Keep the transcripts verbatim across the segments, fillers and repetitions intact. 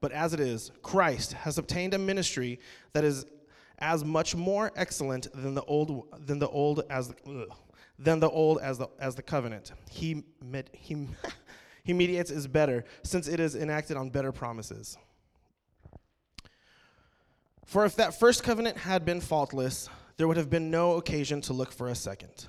But as it is, Christ has obtained a ministry that is as much more excellent than the old than the old as the, ugh, than the old as the as the covenant. He med, he he mediates is better, since it is enacted on better promises. For if that first covenant had been faultless, there would have been no occasion to look for a second.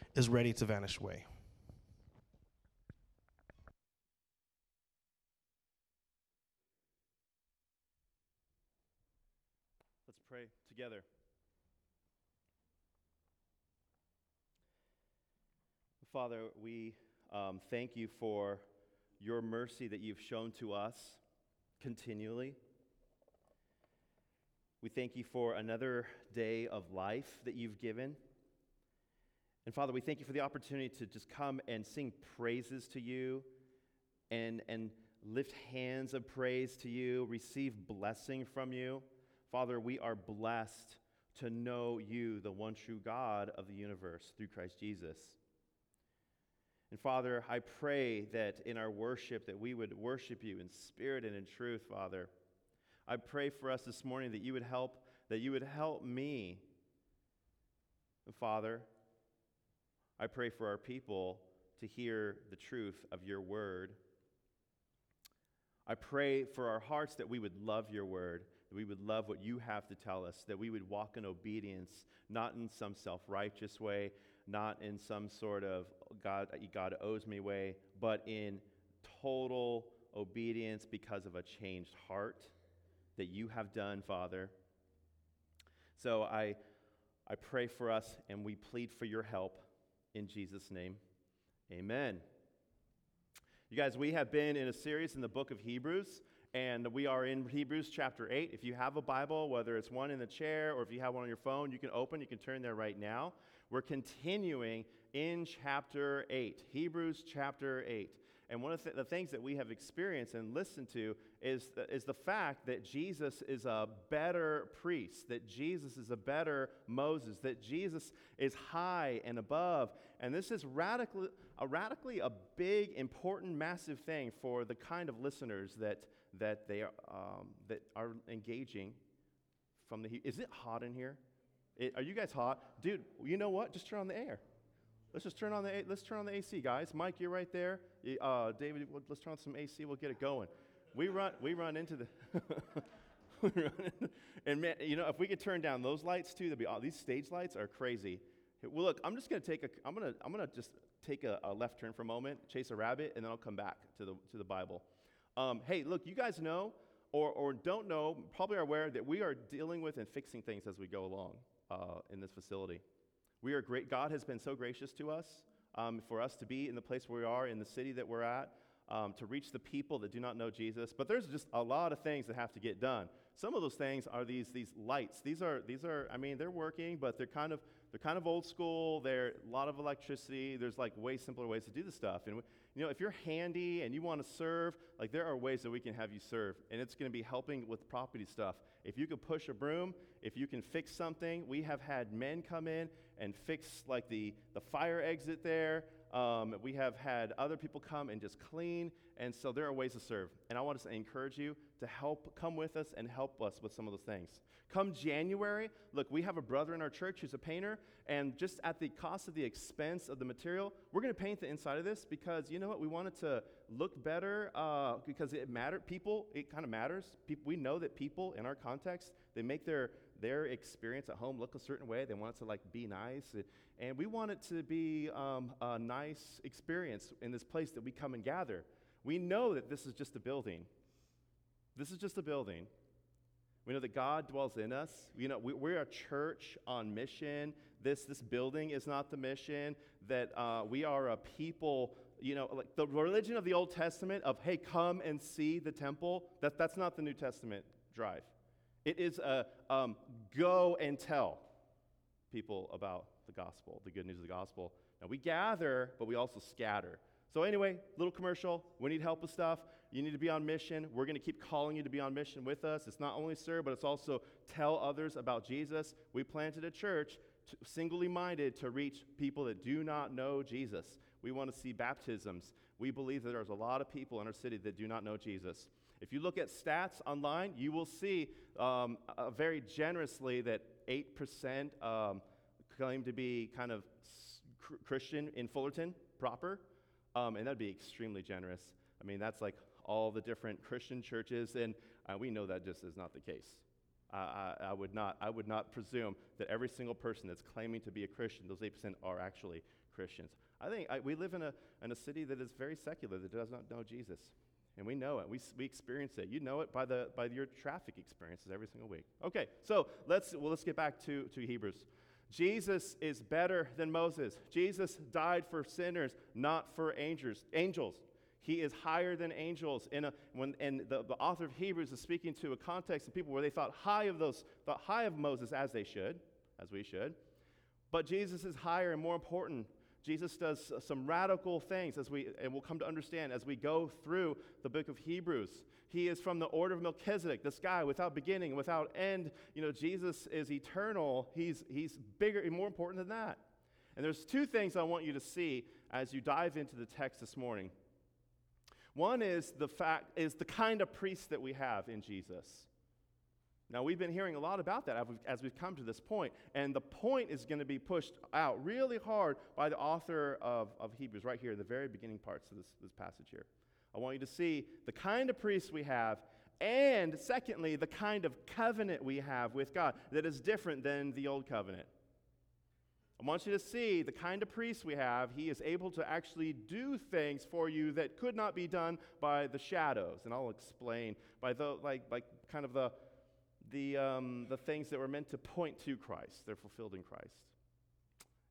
is ready to vanish away. Let's pray together. Father, we um, thank you for your mercy that you've shown to us continually. We thank you for another day of life that you've given. And Father, we thank you for the opportunity to just come and sing praises to you and, and lift hands of praise to you, receive blessing from you. Father, we are blessed to know you, the one true God of the universe, through Christ Jesus. And Father, I pray that in our worship that we would worship you in spirit and in truth, Father. I pray for us this morning that you would help, that you would help me. Father, I pray for our people to hear the truth of your word. I pray for our hearts that we would love your word, that we would love what you have to tell us, that we would walk in obedience, not in some self-righteous way, not in some sort of God, God owes me way, but in total obedience because of a changed heart that you have done, Father. So I I pray for us, and we plead for your help in Jesus' name. Amen. You guys, we have been in a series in the book of Hebrews, and we are in Hebrews chapter eight. If you have a Bible, whether it's one in the chair or if you have one on your phone, you can open, you can turn there right now. We're continuing in chapter eight, Hebrews chapter eight. And one of the, the things that we have experienced and listened to is the, is the fact that Jesus is a better priest, that Jesus is a better Moses, that Jesus is high and above. And this is radically a, radically a big, important, massive thing for the kind of listeners that that they are, um, that are engaging from the. Is it hot in here? It, are you guys hot, dude? You know what? Just turn on the air. Let's just turn on the let's turn on the A C, guys. Mike, you're right there. Uh, David, let's turn on some A C. We'll get it going. We run we run into the, we run into, and man, you know, if we could turn down those lights too, that'd be all. These stage lights are crazy. Well, look, I'm just gonna take a I'm gonna I'm gonna just take a, a left turn for a moment, chase a rabbit, and then I'll come back to the to the Bible. Um, hey, look, you guys know or or don't know, probably are aware that we are dealing with and fixing things as we go along uh, in this facility. We are great. God has been so gracious to us, um, for us to be in the place where we are, in the city that we're at, um, to reach the people that do not know Jesus. But there's just a lot of things that have to get done. Some of those things are these these lights. These are these are. I mean, they're working, but they're kind of they're kind of old school. They're a lot of electricity. There's like way simpler ways to do this stuff. And we, you know, if you're handy and you want to serve, like there are ways that we can have you serve, and it's going to be helping with property stuff. if you can push a broom, if you can fix something. We have had men come in and fix like the, the fire exit there. Um, we have had other people come and just clean. And so there are ways to serve. And I want us to encourage you to help, come with us and help us with some of those things. Come January, look, we have a brother in our church who's a painter. And just at the cost of the expense of the material, we're going to paint the inside of this because, you know what, we want it to look better uh, because it matters. People, it kind of matters. People, we know that people in our context, they make their their experience at home look a certain way. They want it to like be nice, and we want it to be um, a nice experience in this place that we come and gather. We know that this is just a building. This is just a building. We know that God dwells in us. You know, we, we're a church on mission. This this building is not the mission. That uh, we are a people. You know, like the religion of the Old Testament of hey, come and see the temple. That that's not the New Testament drive. It is a um, go and tell people about the gospel, the good news of the gospel. Now, we gather, but we also scatter. So anyway, little commercial. We need help with stuff. You need to be on mission. We're going to keep calling you to be on mission with us. It's not only serve, but it's also tell others about Jesus. We planted a church to, singly minded to reach people that do not know Jesus. We want to see baptisms. We believe that there's a lot of people in our city that do not know Jesus. If you look at stats online, you will see um, uh, very generously that eight percent um, claim to be kind of cr- Christian in Fullerton proper, um, and that'd be extremely generous. I mean, that's like all the different Christian churches, and uh, we know that just is not the case. Uh, I, I would not, I would not presume that every single person that's claiming to be a Christian, those eight percent are actually Christians. I think I, we live in a in a city that is very secular, that does not know Jesus. And we know it. We we experience it. You know it by the by your traffic experiences every single week. Okay, so let's well let's get back to, to Hebrews. Jesus is better than Moses. Jesus died for sinners, not for angels. Angels. He is higher than angels. In a, when and the, the author of Hebrews is speaking to a context of people where they thought high of those thought high of Moses as they should, as we should. But Jesus is higher and more important. Jesus does some radical things, as we and we'll come to understand as we go through the book of Hebrews. He is from the order of Melchizedek, this guy without beginning, without end. You know, Jesus is eternal. He's he's bigger and more important than that. And there's two things I want you to see as you dive into the text this morning. One is the fact is the kind of priest that we have in Jesus. Now, we've been hearing a lot about that as we've come to this point, and the point is going to be pushed out really hard by the author of, of Hebrews right here in the very beginning parts of this, this passage here. I want you to see the kind of priests we have, and secondly, the kind of covenant we have with God that is different than the old covenant. I want you to see the kind of priest we have. He is able to actually do things for you that could not be done by the shadows, and I'll explain by the like like kind of the The um, the things that were meant to point to Christ, they're fulfilled in Christ.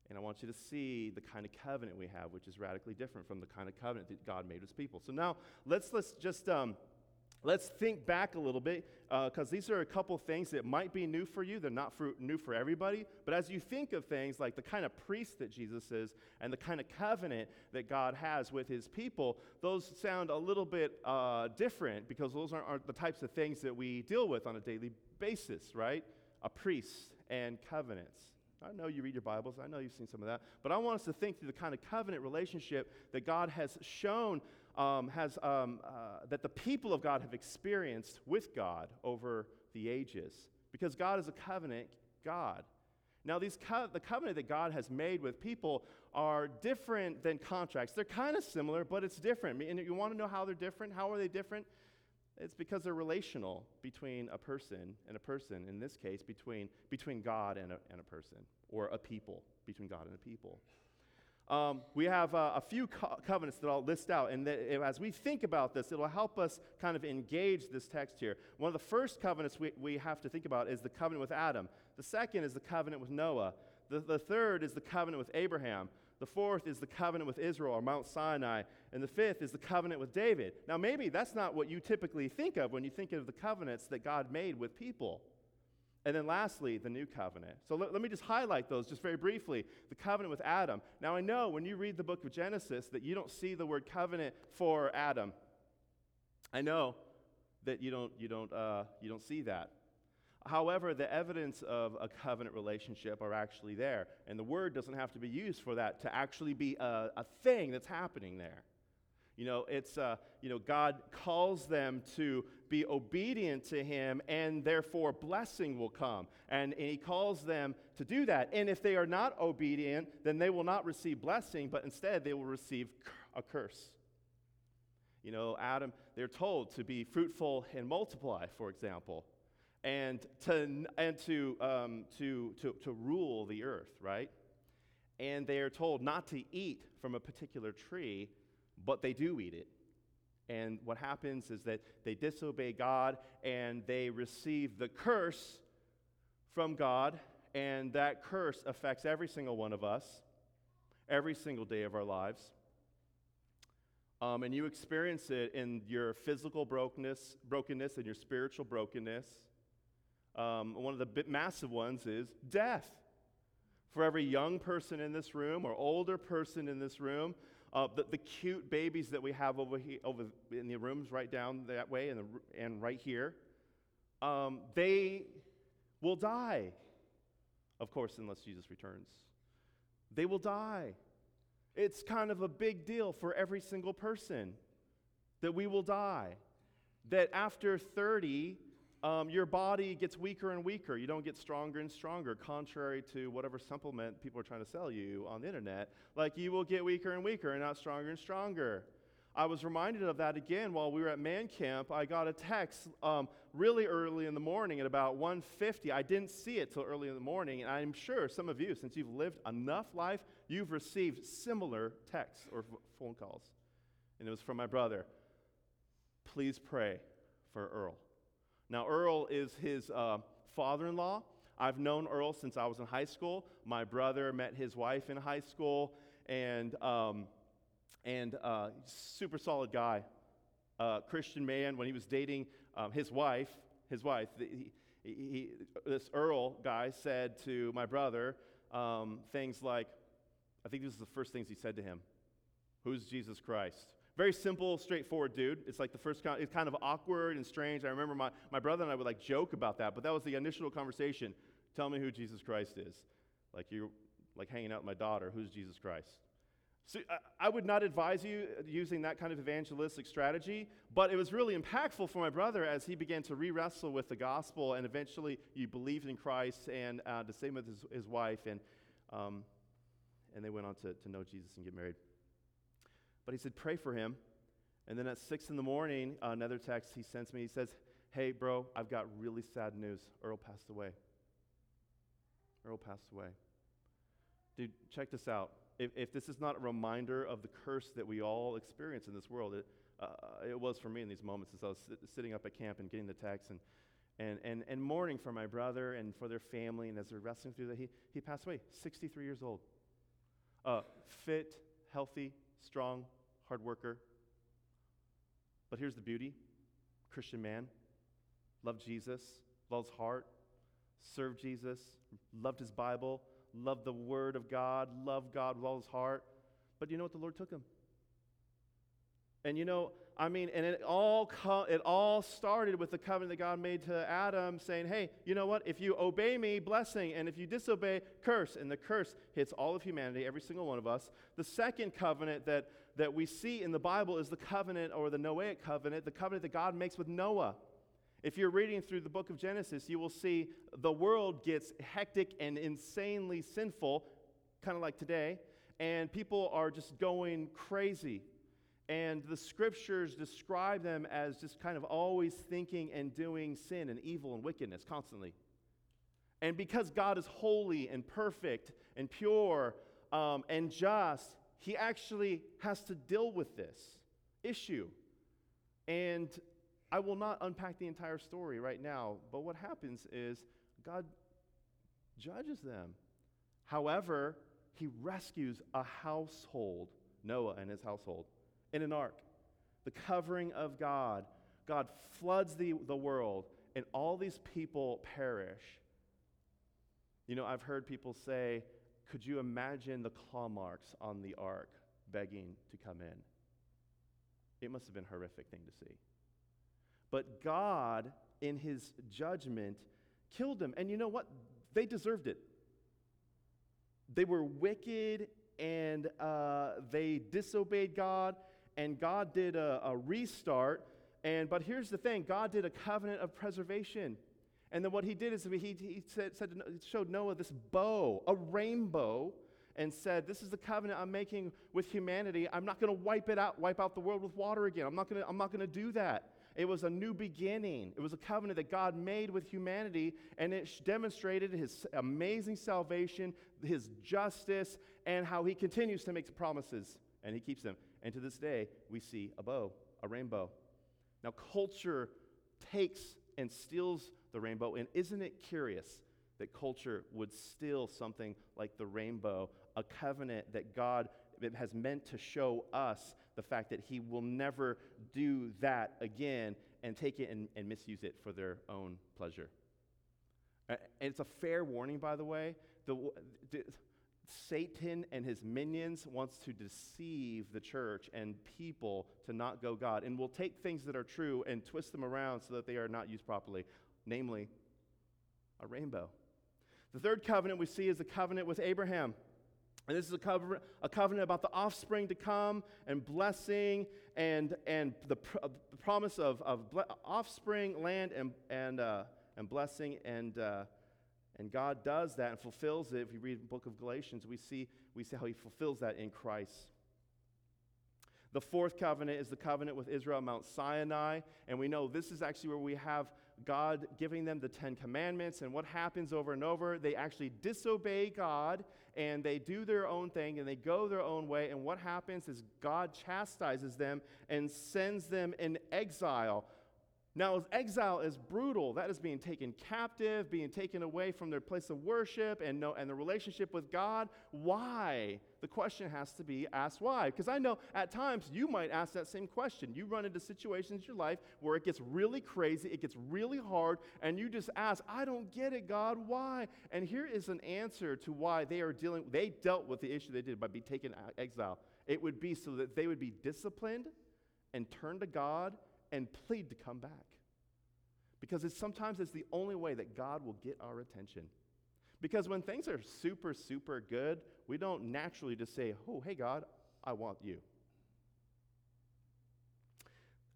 And I want you to see the kind of covenant we have, which is radically different from the kind of covenant that God made with his people. So now let's let's just um, let's think back a little bit, because uh, these are a couple things that might be new for you. They're not for, new for everybody. But as you think of things like the kind of priest that Jesus is and the kind of covenant that God has with his people, those sound a little bit uh, different, because those aren't, aren't the types of things that we deal with on a daily basis. basis, right? A priest and covenants. I know you read your Bibles. I know you've seen some of that. But I want us to think through the kind of covenant relationship that God has shown, um, has um, uh, that the people of God have experienced with God over the ages. Because God is a covenant God. Now, these co- the covenant that God has made with people are different than contracts. They're kind of similar, but it's different. And you want to know how they're different? How are they different? It's because they're relational between a person and a person, in this case, between between God and a, and a person, or a people, between God and a people. Um, we have uh, a few co- covenants that I'll list out, and that, as we think about this, it'll help us kind of engage this text here. One of the first covenants we, we have to think about is the covenant with Adam. The second is the covenant with Noah. The, the third is the covenant with Abraham. The fourth is the covenant with Israel, or Mount Sinai. And the fifth is the covenant with David. Now, maybe that's not what you typically think of when you think of the covenants that God made with people. And then lastly, the new covenant. So let, let me just highlight those just very briefly. The covenant with Adam. Now, I know when you read the book of Genesis that you don't see the word covenant for Adam. I know that you don't, you don't, uh, you don't see that. However, the evidence of a covenant relationship are actually there, and the word doesn't have to be used for that to actually be a, a thing that's happening there. You know, it's, uh, you know, God calls them to be obedient to him, and therefore blessing will come. And, and he calls them to do that. And if they are not obedient, then they will not receive blessing, but instead they will receive a curse. You know, Adam, they're told to be fruitful and multiply, for example, and to and to um, to to to rule the earth, right? And they are told not to eat from a particular tree, but they do eat it. And what happens is that they disobey God, and they receive the curse from God, and that curse affects every single one of us, every single day of our lives. Um, and you experience it in your physical brokenness, brokenness, and your spiritual brokenness. Um, one of the big, massive ones is death. For every young person in this room or older person in this room, uh, the, the cute babies that we have over here, over in the rooms right down that way, and the, and right here, um, they will die. Of course, unless Jesus returns, they will die. It's kind of a big deal for every single person that we will die. That after thirty, um, your body gets weaker and weaker. You don't get stronger and stronger, contrary to whatever supplement people are trying to sell you on the internet. Like, you will get weaker and weaker and not stronger and stronger. I was reminded of that again while we were at man camp. I got a text um, really early in the morning at about one fifty. I didn't see it till early in the morning, and I'm sure some of you, since you've lived enough life, you've received similar texts or phone calls. And it was from my brother. Please pray for Earl. Now, Earl is his uh, father-in-law. I've known Earl since I was in high school. My brother met his wife in high school, and... Um, And uh, super solid guy, uh, Christian man. When he was dating um, his wife, his wife, he, he, he, this Earl guy said to my brother um, things like, I think this is the first things he said to him. Who's Jesus Christ? Very simple, straightforward dude. It's like the first, con- it's kind of awkward and strange. I remember my, my brother and I would like joke about that, but that was the initial conversation. Tell me who Jesus Christ is. Like you're like hanging out with my daughter. Who's Jesus Christ? So I would not advise you using that kind of evangelistic strategy, but it was really impactful for my brother as he began to re-wrestle with the gospel, and eventually he believed in Christ, and uh, the same with his, his wife, and um, and they went on to, to know Jesus and get married. But he said, pray for him. And then at six in the morning, uh, another text he sends me, he says, hey, bro, I've got really sad news. Earl passed away. Earl passed away. Dude, check this out. If, if this is not a reminder of the curse that we all experience in this world, it, uh, it was for me in these moments as I was sit, sitting up at camp and getting the text and, and, and, and mourning for my brother and for their family, and as they're wrestling through that, he, he passed away, sixty-three years old. Uh, fit, healthy, strong, hard worker. But here's the beauty. Christian man, loved Jesus, loved his heart, served Jesus, loved his Bible, loved the word of God, loved God with all his heart. But you know what? The Lord took him. And you know, I mean, and it all co- it all started with the covenant that God made to Adam, saying, hey, you know what? If you obey me, blessing, and if you disobey, curse. And the curse hits all of humanity, every single one of us. The second covenant that, that we see in the Bible is the covenant, or the Noahic covenant, the covenant that God makes with Noah. If you're reading through the book of Genesis, you will see the world gets hectic and insanely sinful, kind of like today, and people are just going crazy. And the scriptures describe them as just kind of always thinking and doing sin and evil and wickedness constantly. And because God is holy and perfect and pure um, and just, he actually has to deal with this issue. And I will not unpack the entire story right now, but what happens is God judges them. However, he rescues a household, Noah and his household, in an ark. The covering of God. God floods the, the world, and all these people perish. You know, I've heard people say, could you imagine the claw marks on the ark begging to come in? It must have been a horrific thing to see. But God, in his judgment, killed him. And you know what? They deserved it. They were wicked, and uh, they disobeyed God, and God did a, a restart. And but here's the thing: God did a covenant of preservation. And then what he did is he, he said, said showed Noah this bow, a rainbow, and said, "This is the covenant I'm making with humanity. I'm not going to wipe it out, wipe out the world with water again. I'm not going to. I'm not going to do that." It was a new beginning. It was a covenant that God made with humanity, and it demonstrated his amazing salvation, his justice, and how he continues to make promises, and he keeps them. And to this day, we see a bow, a rainbow. Now, culture takes and steals the rainbow, and isn't it curious that culture would steal something like the rainbow, a covenant that God has meant to show us the fact that he will never do that again, and take it and, and misuse it for their own pleasure. And it's a fair warning, by the way. The, the, Satan and his minions wants to deceive the church and people to not go God, and will take things that are true and twist them around so that they are not used properly, namely a rainbow. The third covenant we see is the covenant with Abraham. And this is a covenant, a covenant about the offspring to come, and blessing, and and the, pr- the promise of, of ble- offspring, land, and and uh, and blessing, and uh, and God does that and fulfills it. If you read the book of Galatians, we see we see how he fulfills that in Christ. The fourth covenant is the covenant with Israel, Mount Sinai, and we know this is actually where we have God giving them the Ten Commandments, and what happens over and over, they actually disobey God, and they do their own thing, and they go their own way, and what happens is God chastises them and sends them in exile. Now, exile is brutal. That is being taken captive, being taken away from their place of worship, and no, and the relationship with God. Why? The question has to be asked why. Because I know at times you might ask that same question. You run into situations in your life where it gets really crazy, it gets really hard, and you just ask, I don't get it, God, why? And here is an answer to why they are dealing, they dealt with the issue they did by being taken out exile. It would be so that they would be disciplined and turn to God and plead to come back. Because it's sometimes it's the only way that God will get our attention. Because when things are super, super good, we don't naturally just say, oh, hey, God, I want you.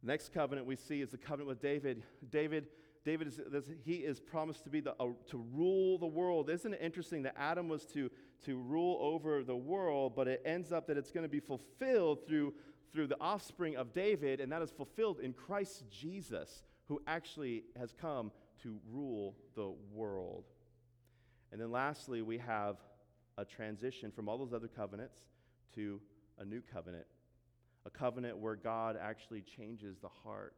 Next covenant we see is the covenant with David. David, David is he is promised to be the uh, to rule the world. Isn't it interesting that Adam was to, to rule over the world, but it ends up that it's going to be fulfilled through through the offspring of David, and that is fulfilled in Christ Jesus, who actually has come to rule the world. And then lastly, we have a transition from all those other covenants to a new covenant, a covenant where God actually changes the heart.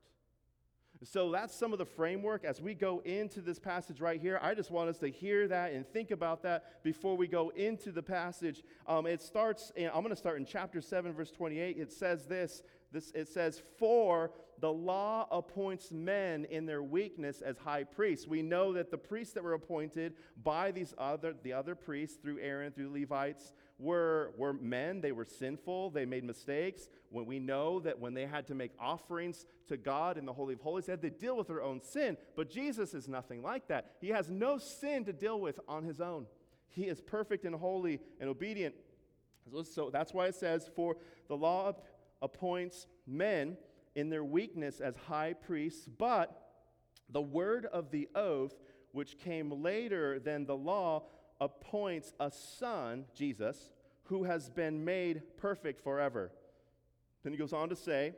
So that's some of the framework as we go into this passage right here. I just want us to hear that and think about that before we go into the passage. Um, it starts, in, I'm going to start in chapter seven, verse twenty-eight. It says this, this, it says, for the law appoints men in their weakness as high priests. We know that the priests that were appointed by these other, the other priests through Aaron, through Levites, were were men. They were sinful. They made mistakes. When we know that when they had to make offerings to God in the Holy of Holies, they had to deal with their own sin. But Jesus is nothing like that. He has no sin to deal with on his own. He is perfect and holy and obedient. So that's why it says, for the law appoints men in their weakness as high priests, but the word of the oath, which came later than the law, appoints a son, Jesus, who has been made perfect forever. Then he goes on to say,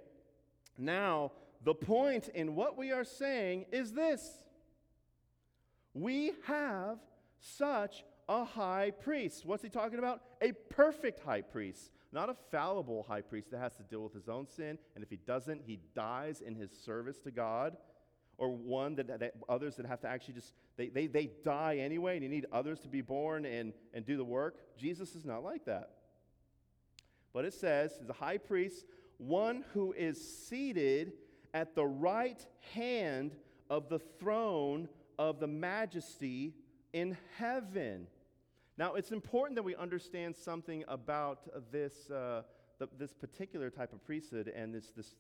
now the point in what we are saying is this: we have such a high priest. What's he talking about? A perfect high priest, not a fallible high priest that has to deal with his own sin, and if he doesn't, he dies in his service to God. Or one that, that others that have to actually just, they, they they die anyway, and you need others to be born and, and do the work. Jesus is not like that. But it says, the high priest, one who is seated at the right hand of the throne of the majesty in heaven. Now, it's important that we understand something about this, uh, the, this particular type of priesthood and this this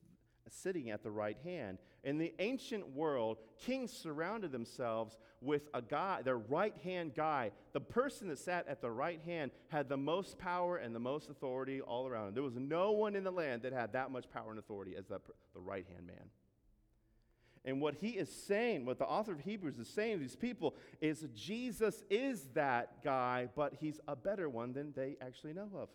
sitting at the right hand. In the ancient world, kings surrounded themselves with a guy, their right hand guy. The person that sat at the right hand had the most power and the most authority all around him. There was no one in the land that had that much power and authority as the, the right hand man. And what he is saying, what the author of Hebrews is saying to these people is Jesus is that guy, but he's a better one than they actually know of.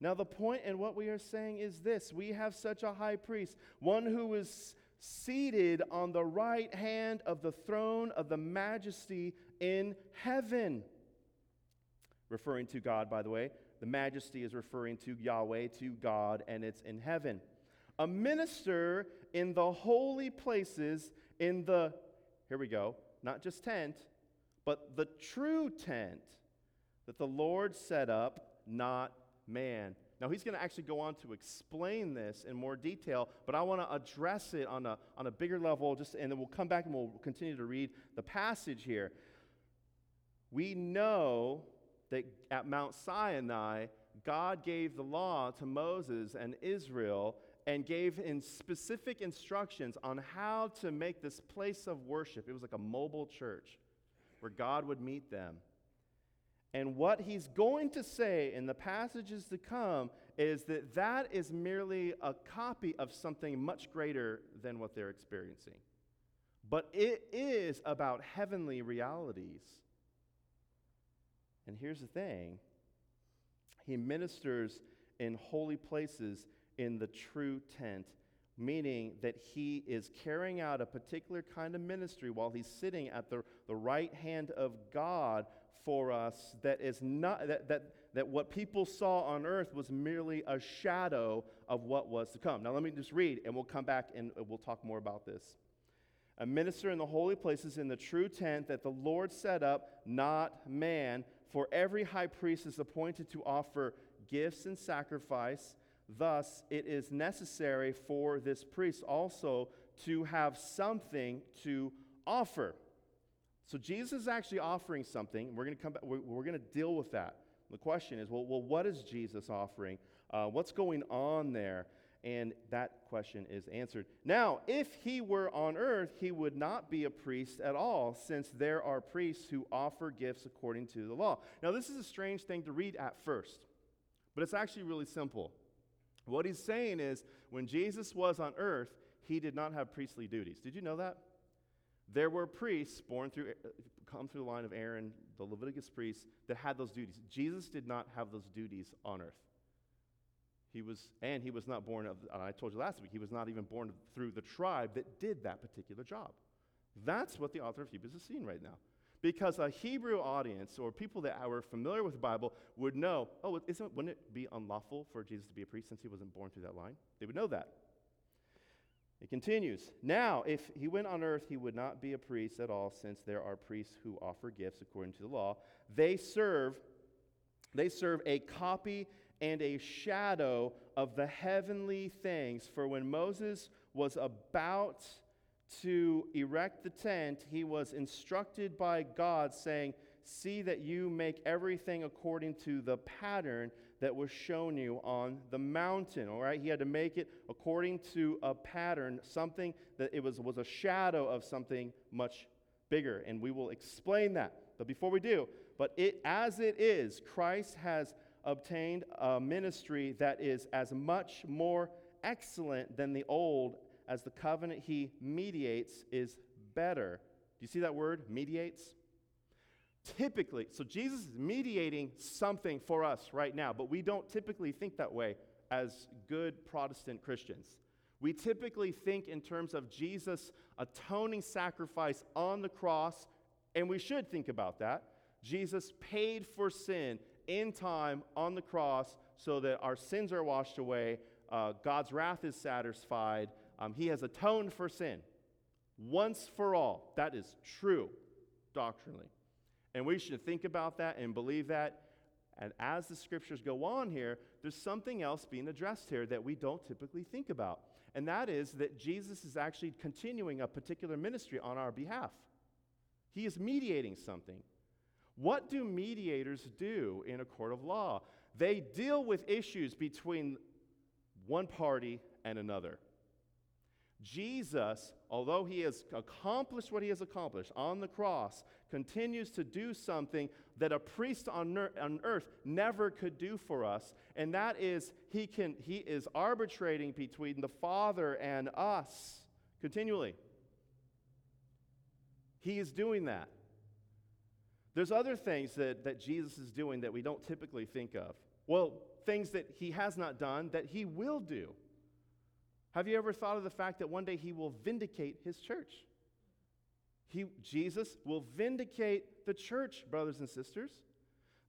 Now the point in what we are saying is this. We have such a high priest, one who is seated on the right hand of the throne of the majesty in heaven. Referring to God, by the way. The majesty is referring to Yahweh, to God, and it's in heaven. A minister in the holy places in the, here we go, not just tent, but the true tent that the Lord set up, not man. Now, he's going to actually go on to explain this in more detail, but I want to address it on a on a bigger level, just, and then we'll come back and we'll continue to read the passage here. We know that at Mount Sinai, God gave the law to Moses and Israel and gave in specific instructions on how to make this place of worship. It was like a mobile church where God would meet them. And what he's going to say in the passages to come is that that is merely a copy of something much greater than what they're experiencing. But it is about heavenly realities. And here's the thing. He ministers in holy places in the true tent, meaning that he is carrying out a particular kind of ministry while he's sitting at the, the right hand of God for us, that is not that, that that what people saw on earth was merely a shadow of what was to come. Now let me just read, and we'll come back and we'll talk more about this. A minister in the holy places in the true tent that the Lord set up, not man, for every high priest is appointed to offer gifts and sacrifice. Thus it is necessary for this priest also to have something to offer. So Jesus is actually offering something. We're going to come back. We're, we're going to deal with that. The question is, well, well, what is Jesus offering? Uh, what's going on there? And that question is answered. Now, if he were on earth, he would not be a priest at all, since there are priests who offer gifts according to the law. Now, this is a strange thing to read at first, but it's actually really simple. What he's saying is, when Jesus was on earth, he did not have priestly duties. Did you know that? There were priests born through, come through the line of Aaron, the Leviticus priests, that had those duties. Jesus did not have those duties on earth. He was, and he was not born of, I told you last week, he was not even born through the tribe that did that particular job. That's what the author of Hebrews is seeing right now. Because a Hebrew audience, or people that were familiar with the Bible, would know, oh, isn't, wouldn't it be unlawful for Jesus to be a priest since he wasn't born through that line? They would know that. It continues, now, if he went on earth, he would not be a priest at all, since there are priests who offer gifts according to the law. They serve, they serve a copy and a shadow of the heavenly things. For when Moses was about to erect the tent, he was instructed by God, saying, see that you make everything according to the pattern that was shown you on the mountain. All right, he had to make it according to a pattern, something that it was was a shadow of something much bigger, and we will explain that. But before we do, but it as it is, Christ has obtained a ministry that is as much more excellent than the old as the covenant he mediates is better. Do you see that word, mediates? Typically, so Jesus is mediating something for us right now, but we don't typically think that way as good Protestant Christians. We typically think in terms of Jesus' atoning sacrifice on the cross, and we should think about that. Jesus paid for sin in time on the cross so that our sins are washed away, uh, God's wrath is satisfied, um, he has atoned for sin once for all. That is true doctrinally. And we should think about that and believe that. And as the scriptures go on here, there's something else being addressed here that we don't typically think about. And that is that Jesus is actually continuing a particular ministry on our behalf. He is mediating something. What do mediators do in a court of law? They deal with issues between one party and another. Jesus, although he has accomplished what he has accomplished on the cross, continues to do something that a priest on earth never could do for us, and that is he can he is arbitrating between the Father and us continually. He is doing that. There's other things that, that Jesus is doing that we don't typically think of. Well, things that he has not done that he will do. Have you ever thought of the fact that one day he will vindicate his church? He, Jesus will vindicate the church, brothers and sisters.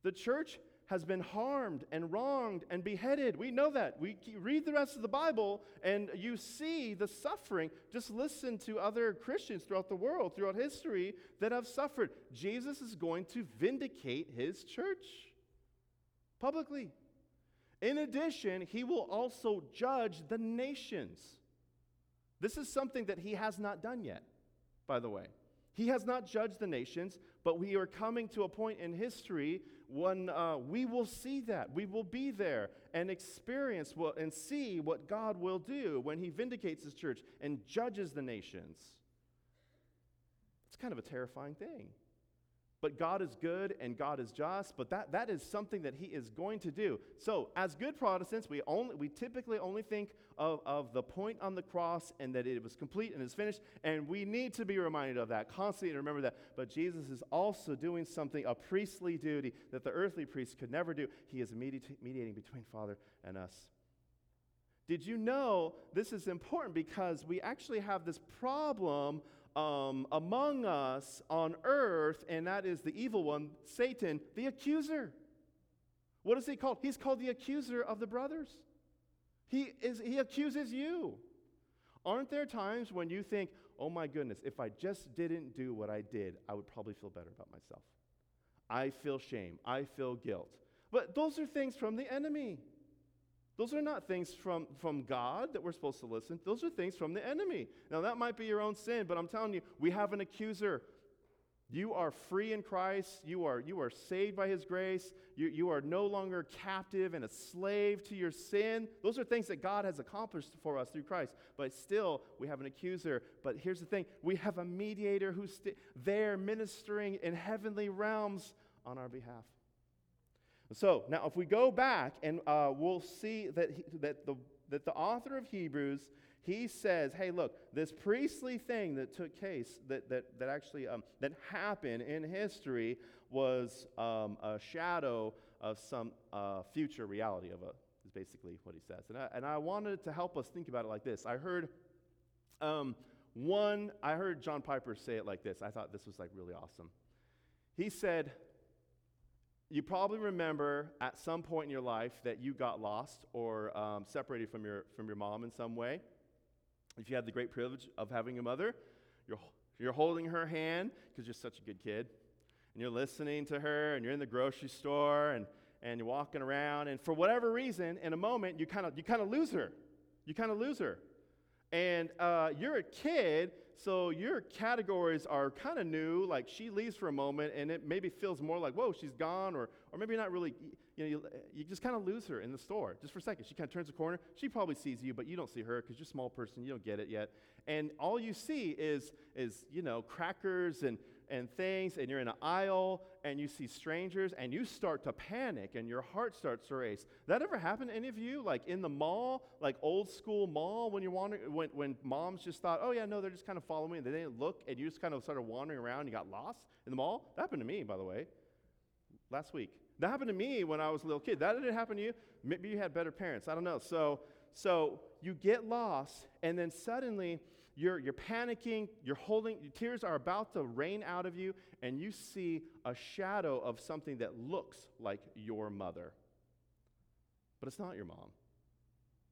The church has been harmed and wronged and beheaded. We know that. We read the rest of the Bible and you see the suffering. Just listen to other Christians throughout the world, throughout history, that have suffered. Jesus is going to vindicate his church publicly. In addition, he will also judge the nations. This is something that he has not done yet, by the way. He has not judged the nations, but we are coming to a point in history when uh, we will see that. We will be there and experience what, and see what God will do when he vindicates his church and judges the nations. It's kind of a terrifying thing. But God is good and God is just, but that, that is something that he is going to do. So as good Protestants, we only we typically only think of, of the point on the cross and that it was complete and is finished, and we need to be reminded of that constantly and remember that. But Jesus is also doing something, a priestly duty that the earthly priest could never do. He is mediating, mediating between Father and us. Did you know this is important because we actually have this problem Um, among us on earth, and that is the evil one, Satan, the accuser. What is he called? He's called the accuser of the brothers. He is. He accuses you. Aren't there times when you think, oh my goodness, if I just didn't do what I did, I would probably feel better about myself. I feel shame. I feel guilt. But those are things from the enemy. Those are not things from, from God that we're supposed to listen to. Those are things from the enemy. Now, that might be your own sin, but I'm telling you, we have an accuser. You are free in Christ. You are, you are saved by his grace. You, you are no longer captive and a slave to your sin. Those are things that God has accomplished for us through Christ. But still, we have an accuser. But here's the thing. We have a mediator who's st- there ministering in heavenly realms on our behalf. So, now if we go back, and uh, we'll see that he, that the that the author of Hebrews, he says, hey, look, this priestly thing that took place, that that that actually um, that happened in history was um, a shadow of some uh, future reality of a, is basically what he says. And I, and I wanted to help us think about it like this. I heard um, one, I heard John Piper say it like this. I thought this was like really awesome. He said, you probably remember at some point in your life that you got lost or um, separated from your from your mom in some way. If you had the great privilege of having a mother, you're you're holding her hand because you're such a good kid, and you're listening to her, and you're in the grocery store, and, and you're walking around, and for whatever reason, in a moment, you kind of you kind of lose her, you kind of lose her, and uh, you're a kid. So your categories are kind of new, like she leaves for a moment, and it maybe feels more like, whoa, she's gone, or or maybe not really, you know, you, you just kind of lose her in the store, just for a second. She kind of turns a corner. She probably sees you, but you don't see her because you're a small person. You don't get it yet. And all you see is, is you know, crackers and, and things, and you're in an aisle, and you see strangers, and you start to panic, and your heart starts to race. That ever happened to any of you? Like in the mall, like old school mall, when you're wandering, when, when moms just thought, oh, yeah, no, they're just kind of follow me, and they didn't look, and you just kind of started wandering around and you got lost in the mall? That happened to me, by the way, last week. That happened to me when I was a little kid. That didn't happen to you. Maybe you had better parents. I don't know. So so you get lost, and then suddenly you're you're panicking, you're holding, your tears are about to rain out of you, and you see a shadow of something that looks like your mother. But it's not your mom.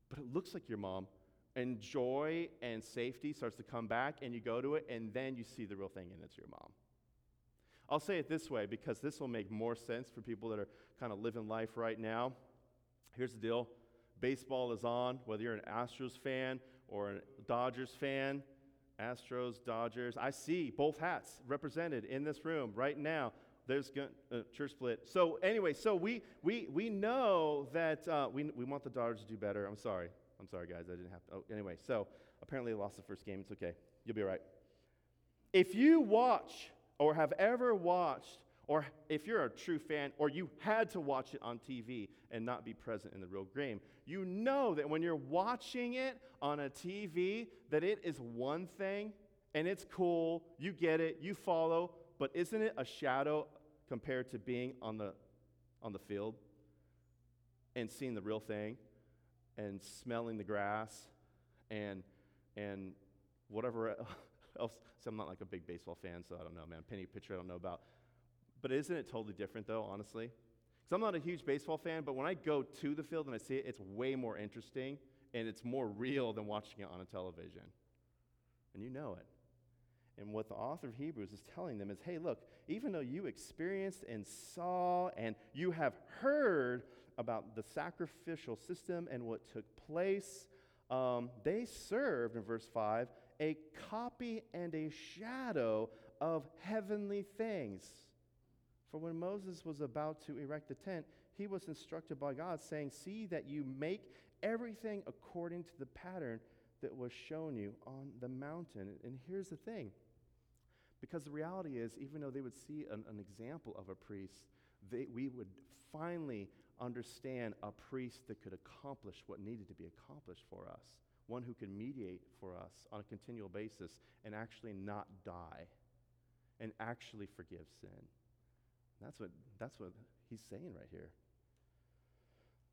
But it looks like your mom. And joy and safety starts to come back, and you go to it, and then you see the real thing, and it's your mom. I'll say it this way because this will make more sense for people that are kind of living life right now. Here's the deal. Baseball is on, whether you're an Astros fan or a Dodgers fan. Astros, Dodgers. I see both hats represented in this room right now. There's going uh, church split. So anyway, so we we we know that uh, we we want the Dodgers to do better. I'm sorry. I'm sorry, guys. I didn't have to. Oh, anyway, so apparently I lost the first game. It's okay. You'll be all right. If you watch or have ever watched, or if you're a true fan, or you had to watch it on T V and not be present in the real game, you know that when you're watching it on a T V, that it is one thing, and it's cool, you get it, you follow, but isn't it a shadow compared to being on the on the field and seeing the real thing and smelling the grass and and whatever else? So I'm not like a big baseball fan, so I don't know, man. Penny pitcher I don't know about. But isn't it totally different, though, honestly? Because I'm not a huge baseball fan, but when I go to the field and I see it, it's way more interesting, and it's more real than watching it on a television. And you know it. And what the author of Hebrews is telling them is, hey, look, even though you experienced and saw and you have heard about the sacrificial system and what took place, um, they served, in verse five, a copy and a shadow of heavenly things. For when Moses was about to erect the tent, he was instructed by God, saying, see that you make everything according to the pattern that was shown you on the mountain. And here's the thing. Because the reality is, even though they would see an, an example of a priest, they, we would finally understand a priest that could accomplish what needed to be accomplished for us. One who could mediate for us on a continual basis and actually not die and actually forgive sin. That's what that's what he's saying right here.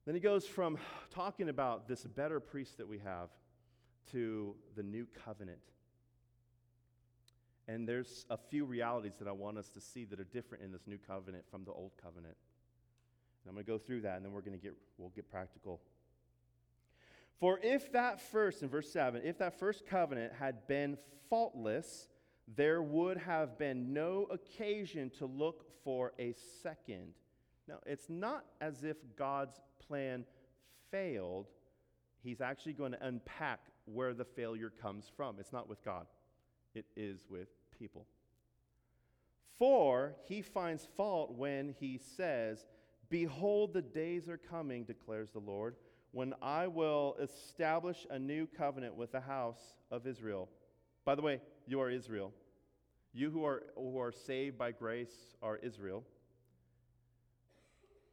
Then he goes from talking about this better priest that we have to the new covenant. And there's a few realities that I want us to see that are different in this new covenant from the old covenant. And I'm going to go through that, and then we're going to get we'll get practical. For if that first, in verse seven, if that first covenant had been faultless, there would have been no occasion to look for a second. Now, it's not as if God's plan failed. He's actually going to unpack where the failure comes from. It's not with God. It is with people. For he finds fault when he says, behold, the days are coming, declares the Lord, when I will establish a new covenant with the house of Israel. By the way, you are Israel. You who are who are saved by grace are Israel.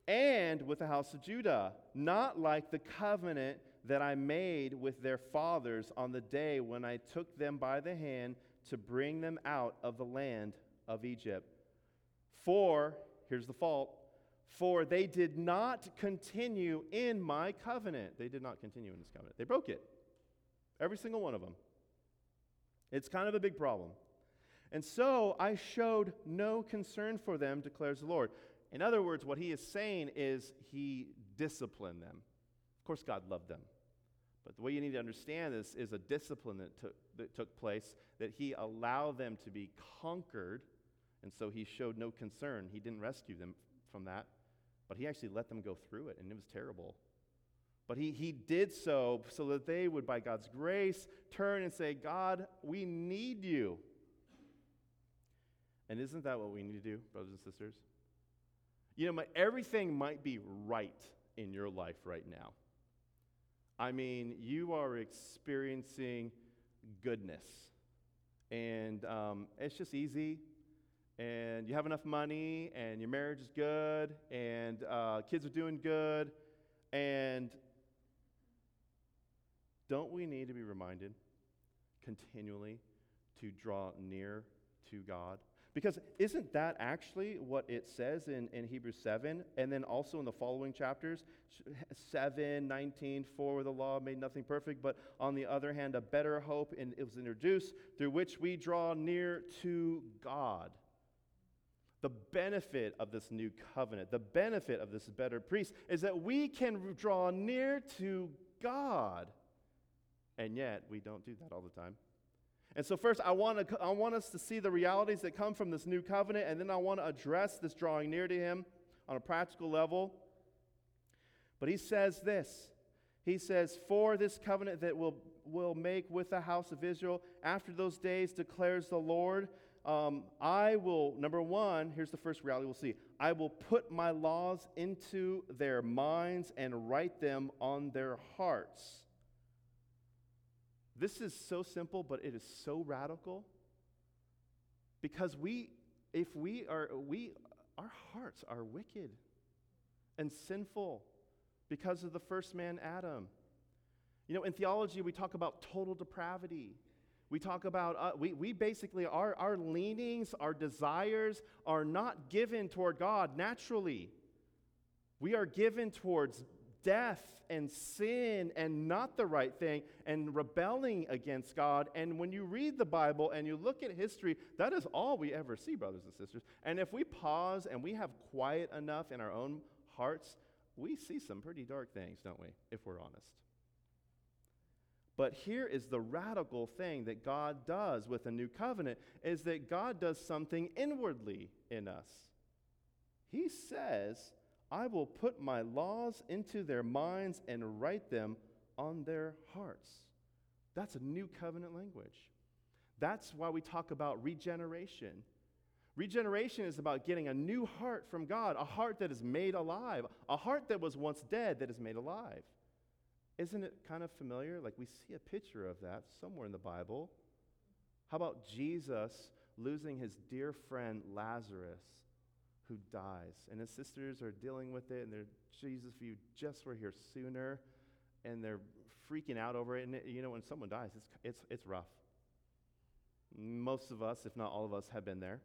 And with the house of Judah, not like the covenant that I made with their fathers on the day when I took them by the hand to bring them out of the land of Egypt. For, here's the fault, for they did not continue in my covenant. They did not continue in this covenant. They broke it. Every single one of them. It's kind of a big problem. And so I showed no concern for them, declares the Lord. In other words, what he is saying is he disciplined them. Of course, God loved them. But the way you need to understand this is a discipline that took, that took place, that he allowed them to be conquered, and so he showed no concern. He didn't rescue them from that, but he actually let them go through it, and it was terrible. But he, he did so so that they would, by God's grace, turn and say, God, we need you. And isn't that what we need to do, brothers and sisters? You know, my, everything might be right in your life right now. I mean, you are experiencing goodness. And um, it's just easy. And you have enough money. And your marriage is good. And uh, kids are doing good. And don't we need to be reminded continually to draw near to God? Because isn't that actually what it says in, in Hebrews seven, and then also in the following chapters, seven, nineteen, for the law made nothing perfect, but on the other hand, a better hope, and it was introduced, through which we draw near to God. The benefit of this new covenant, the benefit of this better priest, is that we can draw near to God. And yet, we don't do that all the time. And so first, I want to I want us to see the realities that come from this new covenant, and then I want to address this drawing near to him on a practical level. But he says this. He says, for this covenant that we'll, we'll make with the house of Israel, after those days, declares the Lord, Um, I will, number one, here's the first reality we'll see. I will put my laws into their minds and write them on their hearts. This is so simple, but it is so radical. Because we, if we are, we, our hearts are wicked and sinful because of the first man, Adam. You know, in theology, we talk about total depravity. We talk about, uh, we, we basically, our, our leanings, our desires are not given toward God naturally. We are given towards death and sin and not the right thing and rebelling against God. And when you read the Bible and you look at history, that is all we ever see, brothers and sisters. And if we pause and we have quiet enough in our own hearts, we see some pretty dark things, don't we, if we're honest? But here is the radical thing that God does with a new covenant, is that God does something inwardly in us. He says, I will put my laws into their minds and write them on their hearts. That's a new covenant language. That's why we talk about regeneration. Regeneration is about getting a new heart from God, a heart that is made alive, a heart that was once dead that is made alive. Isn't it kind of familiar? Like, we see a picture of that somewhere in the Bible. How about Jesus losing his dear friend Lazarus, who dies? And his sisters are dealing with it, and they're, Jesus, if you just were here sooner, and they're freaking out over it. And, it, you know, when someone dies, it's, it's, it's rough. Most of us, if not all of us, have been there.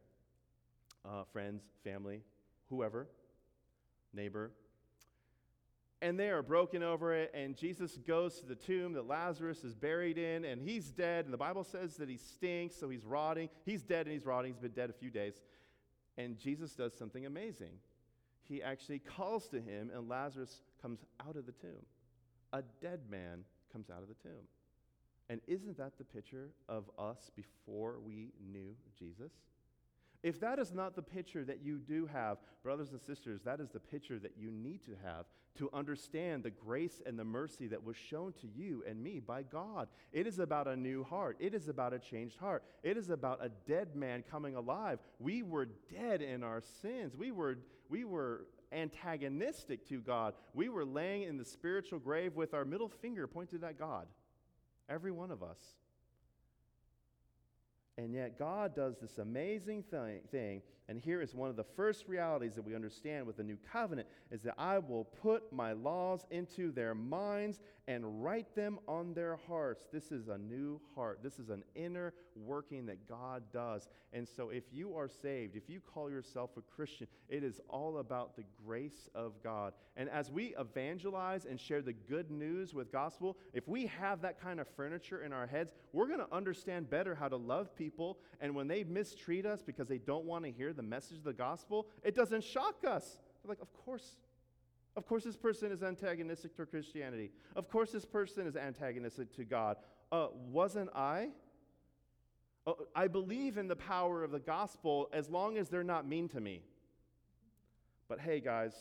Uh, friends, family, whoever, neighbor. And they are broken over it, and Jesus goes to the tomb that Lazarus is buried in, and he's dead, and the Bible says that he stinks, so he's rotting. He's dead and he's rotting. He's been dead a few days. And Jesus does something amazing. He actually calls to him, and Lazarus comes out of the tomb. A dead man comes out of the tomb. And isn't that the picture of us before we knew Jesus? If that is not the picture that you do have, brothers and sisters, that is the picture that you need to have to understand the grace and the mercy that was shown to you and me by God. It is about a new heart. It is about a changed heart. It is about a dead man coming alive. We were dead in our sins. We were we were antagonistic to God. We were laying in the spiritual grave with our middle finger pointed at God, every one of us. And yet God does this amazing thing, thing, and here is one of the first realities that we understand with the new covenant, is that I will put my laws into their minds and write them on their hearts. This is a new heart. This is an inner working that God does. And so if you are saved, if you call yourself a Christian, it is all about the grace of God. And as we evangelize and share the good news with gospel, if we have that kind of furniture in our heads, we're going to understand better how to love people. And when they mistreat us because they don't want to hear the message of the gospel, it doesn't shock us. They're like, of course. Of course this person is antagonistic to Christianity. Of course this person is antagonistic to God. Uh, wasn't I? Uh, I believe in the power of the gospel as long as they're not mean to me. But hey, guys,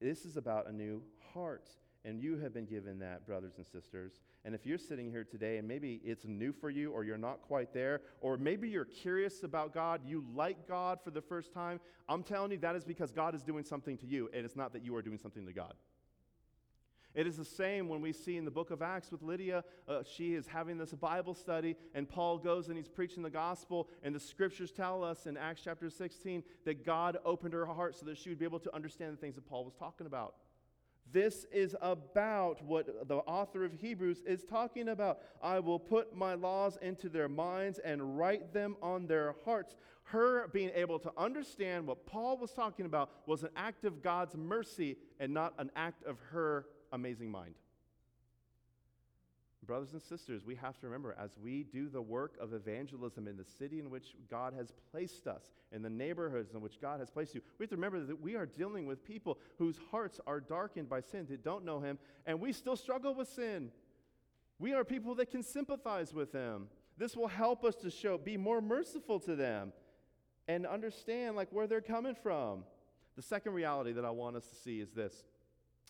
this is about a new heart. And you have been given that, brothers and sisters. And if you're sitting here today and maybe it's new for you, or you're not quite there, or maybe you're curious about God, you like God for the first time, I'm telling you, that is because God is doing something to you, and it's not that you are doing something to God. It is the same when we see in the book of Acts with Lydia. Uh, she is having this Bible study, and Paul goes and he's preaching the gospel, and the scriptures tell us in Acts chapter sixteen that God opened her heart so that she would be able to understand the things that Paul was talking about. This is about what the author of Hebrews is talking about. I will put my laws into their minds and write them on their hearts. Her being able to understand what Paul was talking about was an act of God's mercy and not an act of her amazing mind. Brothers and sisters, we have to remember, as we do the work of evangelism in the city in which God has placed us, in the neighborhoods in which God has placed you, we have to remember that we are dealing with people whose hearts are darkened by sin, that don't know Him, and we still struggle with sin. We are people that can sympathize with them. This will help us to show, be more merciful to them and understand like where they're coming from. The second reality that I want us to see is this.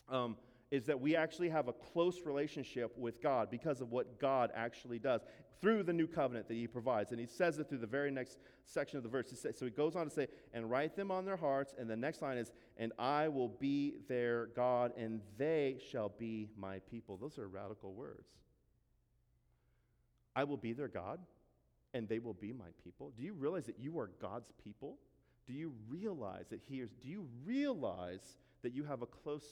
Um, is that we actually have a close relationship with God because of what God actually does through the new covenant that He provides. And He says it through the very next section of the verse. He says, so He goes on to say, and write them on their hearts. And the next line is, and I will be their God, and they shall be my people. Those are radical words. I will be their God, and they will be my people. Do you realize that you are God's people? Do you realize that He is, do you realize that you have a close,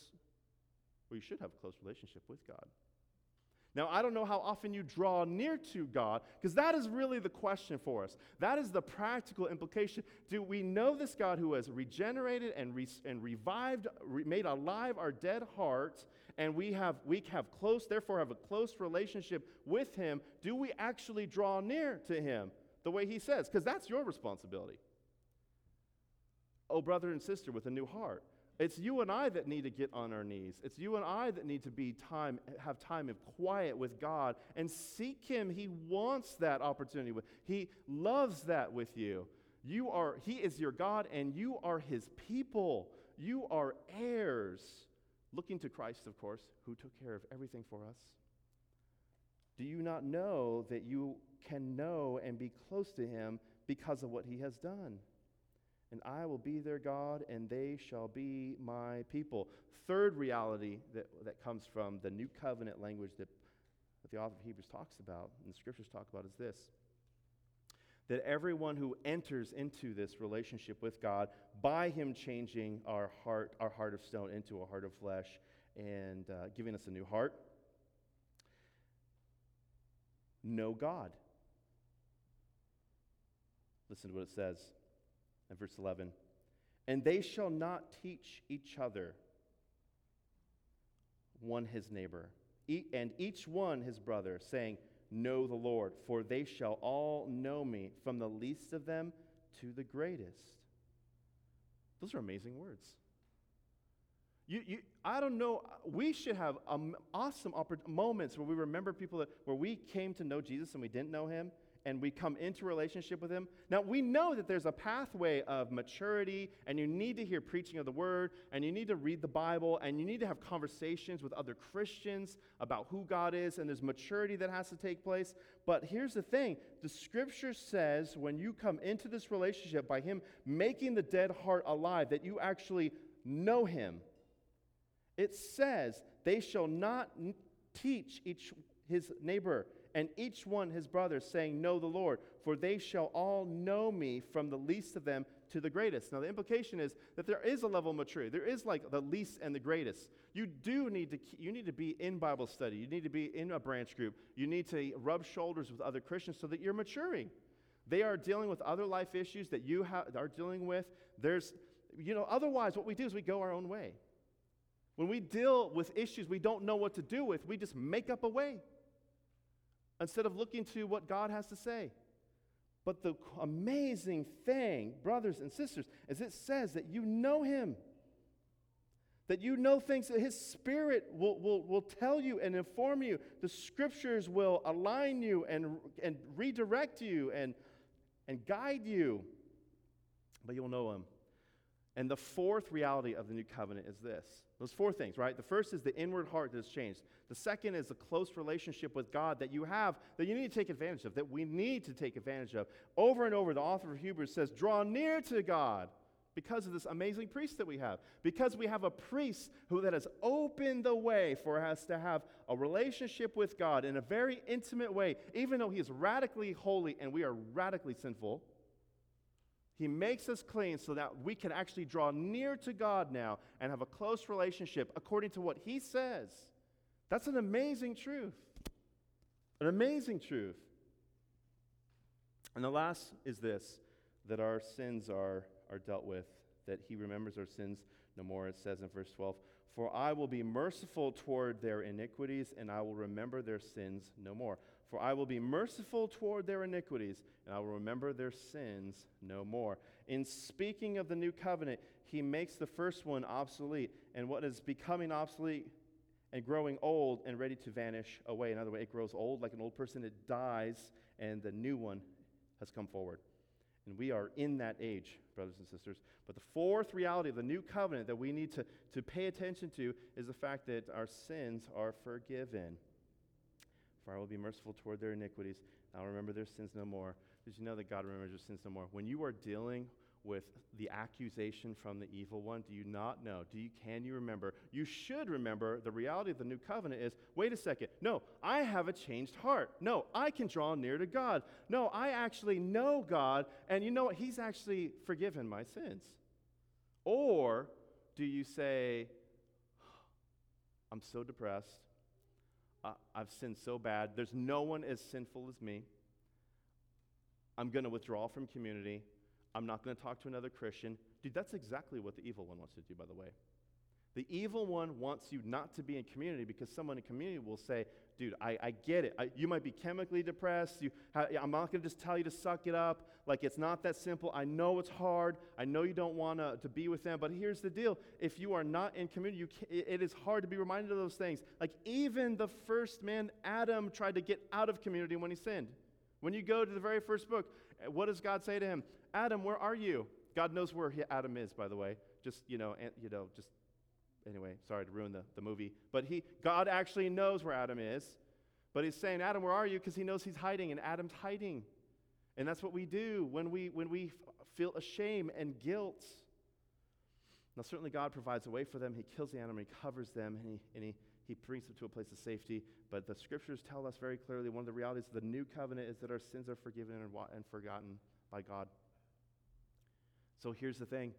well, you should have a close relationship with God? Now, I don't know how often you draw near to God, because that is really the question for us. That is the practical implication. Do we know this God who has regenerated and re- and revived, re- made alive our dead heart, and we have we have close, therefore have a close relationship with Him? Do we actually draw near to Him the way He says? Because that's your responsibility. Oh, brother and sister with a new heart. It's you and I that need to get on our knees. It's you and I that need to be time, have time of quiet with God and seek Him. He wants that opportunity. He loves that with you. You are, He is your God, and you are His people. You are heirs. Looking to Christ, of course, who took care of everything for us. Do you not know that you can know and be close to Him because of what He has done? And I will be their God, and they shall be my people. Third reality that, that comes from the new covenant language that, that the author of Hebrews talks about, and the scriptures talk about, is this: that everyone who enters into this relationship with God, by Him changing our heart, our heart of stone into a heart of flesh, and uh, giving us a new heart, know God. Listen to what it says. And verse eleven, and they shall not teach each other, one his neighbor, e- and each one his brother, saying, know the Lord, for they shall all know me, from the least of them to the greatest. Those are amazing words. You, you, I don't know, we should have um, awesome oppor- moments where we remember people that, where we came to know Jesus and we didn't know Him, and we come into relationship with Him. Now, we know that there's a pathway of maturity, and you need to hear preaching of the Word, and you need to read the Bible, and you need to have conversations with other Christians about who God is, and there's maturity that has to take place. But here's the thing. The Scripture says when you come into this relationship by Him making the dead heart alive, that you actually know Him. It says, they shall not teach each his neighbor, and each one his brother, saying, know the Lord, for they shall all know me, from the least of them to the greatest. Now, the implication is that there is a level of maturity. There is like the least and the greatest. You do need to, you need to be in Bible study. You need to be in a branch group. You need to rub shoulders with other Christians so that you're maturing. They are dealing with other life issues that you ha- are dealing with. There's, you know, otherwise what we do is we go our own way. When we deal with issues we don't know what to do with, we just make up a way, instead of looking to what God has to say. But the amazing thing, brothers and sisters, is it says that you know Him, that you know things that His Spirit will, will, will tell you and inform you. The Scriptures will align you and, and redirect you and, and guide you, but you'll know Him. And the fourth reality of the new covenant is this. Those four things, right? The first is the inward heart that is changed. The second is the close relationship with God that you have, that you need to take advantage of, that we need to take advantage of. Over and over, the author of Hebrews says, draw near to God because of this amazing priest that we have, because we have a priest who that has opened the way for us to have a relationship with God in a very intimate way, even though He is radically holy and we are radically sinful. He makes us clean so that we can actually draw near to God now and have a close relationship according to what He says. That's an amazing truth. An amazing truth. And the last is this, that our sins are, are dealt with, that He remembers our sins no more. It says in verse twelve, for I will be merciful toward their iniquities, and I will remember their sins no more. For I will be merciful toward their iniquities, and I will remember their sins no more. In speaking of the new covenant, He makes the first one obsolete, and what is becoming obsolete and growing old and ready to vanish away. In other words, it grows old like an old person, it dies, and the new one has come forward. And we are in that age, brothers and sisters. But the fourth reality of the new covenant that we need to, to pay attention to is the fact that our sins are forgiven. For I will be merciful toward their iniquities, and I will remember their sins no more. Did you know that God remembers your sins no more? When you are dealing with the accusation from the evil one? Do you not know? Do you, can you remember? You should remember. The reality of the new covenant is, wait a second. No, I have a changed heart. No, I can draw near to God. No, I actually know God, and you know what? He's actually forgiven my sins. Or do you say, I'm so depressed. Uh, I've sinned so bad. There's no one as sinful as me. I'm going to withdraw from community. I'm not going to talk to another Christian. Dude, that's exactly what the evil one wants to do, by the way. The evil one wants you not to be in community because someone in community will say, dude, I, I get it. I, you might be chemically depressed. You, I'm not going to just tell you to suck it up. Like, it's not that simple. I know it's hard. I know you don't want to, to be with them. But here's the deal. If you are not in community, you can, it is hard to be reminded of those things. Like, even the first man, Adam, tried to get out of community when he sinned. When you go to the very first book, what does God say to him? Adam, where are you? God knows where Adam is, by the way. Just, you know, and, you know, just, anyway, sorry to ruin the, the movie. But he, God actually knows where Adam is. But he's saying, Adam, where are you? Because he knows he's hiding, and Adam's hiding. And that's what we do when we when we feel shame and guilt. Now, certainly God provides a way for them. He kills the animal, he covers them, and he, and he, he brings them to a place of safety. But the scriptures tell us very clearly, one of the realities of the new covenant is that our sins are forgiven and, and forgotten by God. So here's the thing.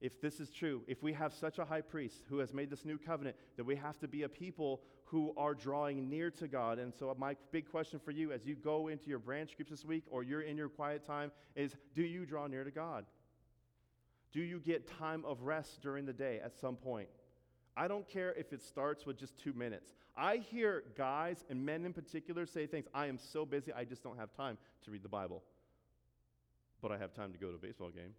If this is true, if we have such a high priest who has made this new covenant, that we have to be a people who are drawing near to God. And so my big question for you as you go into your branch groups this week, or you're in your quiet time, is, do you draw near to God? Do you get time of rest during the day at some point? I don't care if it starts with just two minutes. I hear guys, and men in particular, say things, I am so busy, I just don't have time to read the Bible. But I have time to go to a baseball game.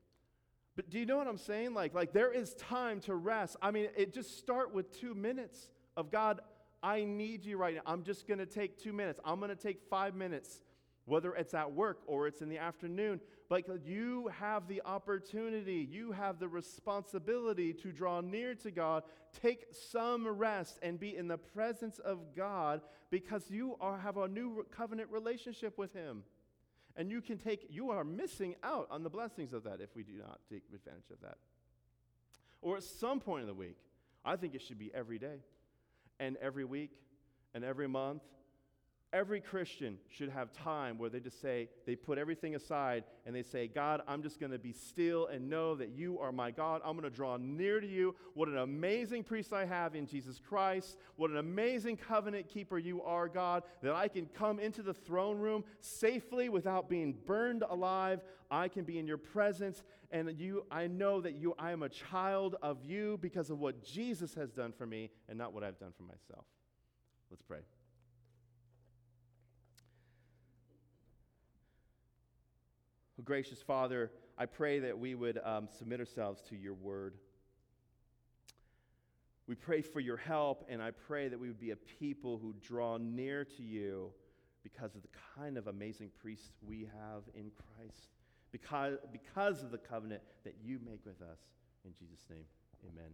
But do you know what I'm saying? Like, like there is time to rest. I mean, it just start with two minutes of, God, I need you right now. I'm just going to take two minutes. I'm going to take five minutes. Whether it's at work or it's in the afternoon, like, you have the opportunity, you have the responsibility to draw near to God, take some rest, and be in the presence of God, because you are have a new covenant relationship with Him. And you can take, you are missing out on the blessings of that if we do not take advantage of that. Or at some point in the week, I think it should be every day, and every week, and every month. Every Christian should have time where they just say, they put everything aside and they say, God, I'm just going to be still and know that you are my God. I'm going to draw near to you. What an amazing priest I have in Jesus Christ. What an amazing covenant keeper you are, God, that I can come into the throne room safely without being burned alive. I can be in your presence, and you. I know that you. I am a child of you because of what Jesus has done for me and not what I've done for myself. Let's pray. Gracious Father, I pray that we would um, submit ourselves to your word. We pray for your help, and I pray that we would be a people who draw near to you because of the kind of amazing priest we have in Christ, because, because of the covenant that you make with us. In Jesus' name, amen.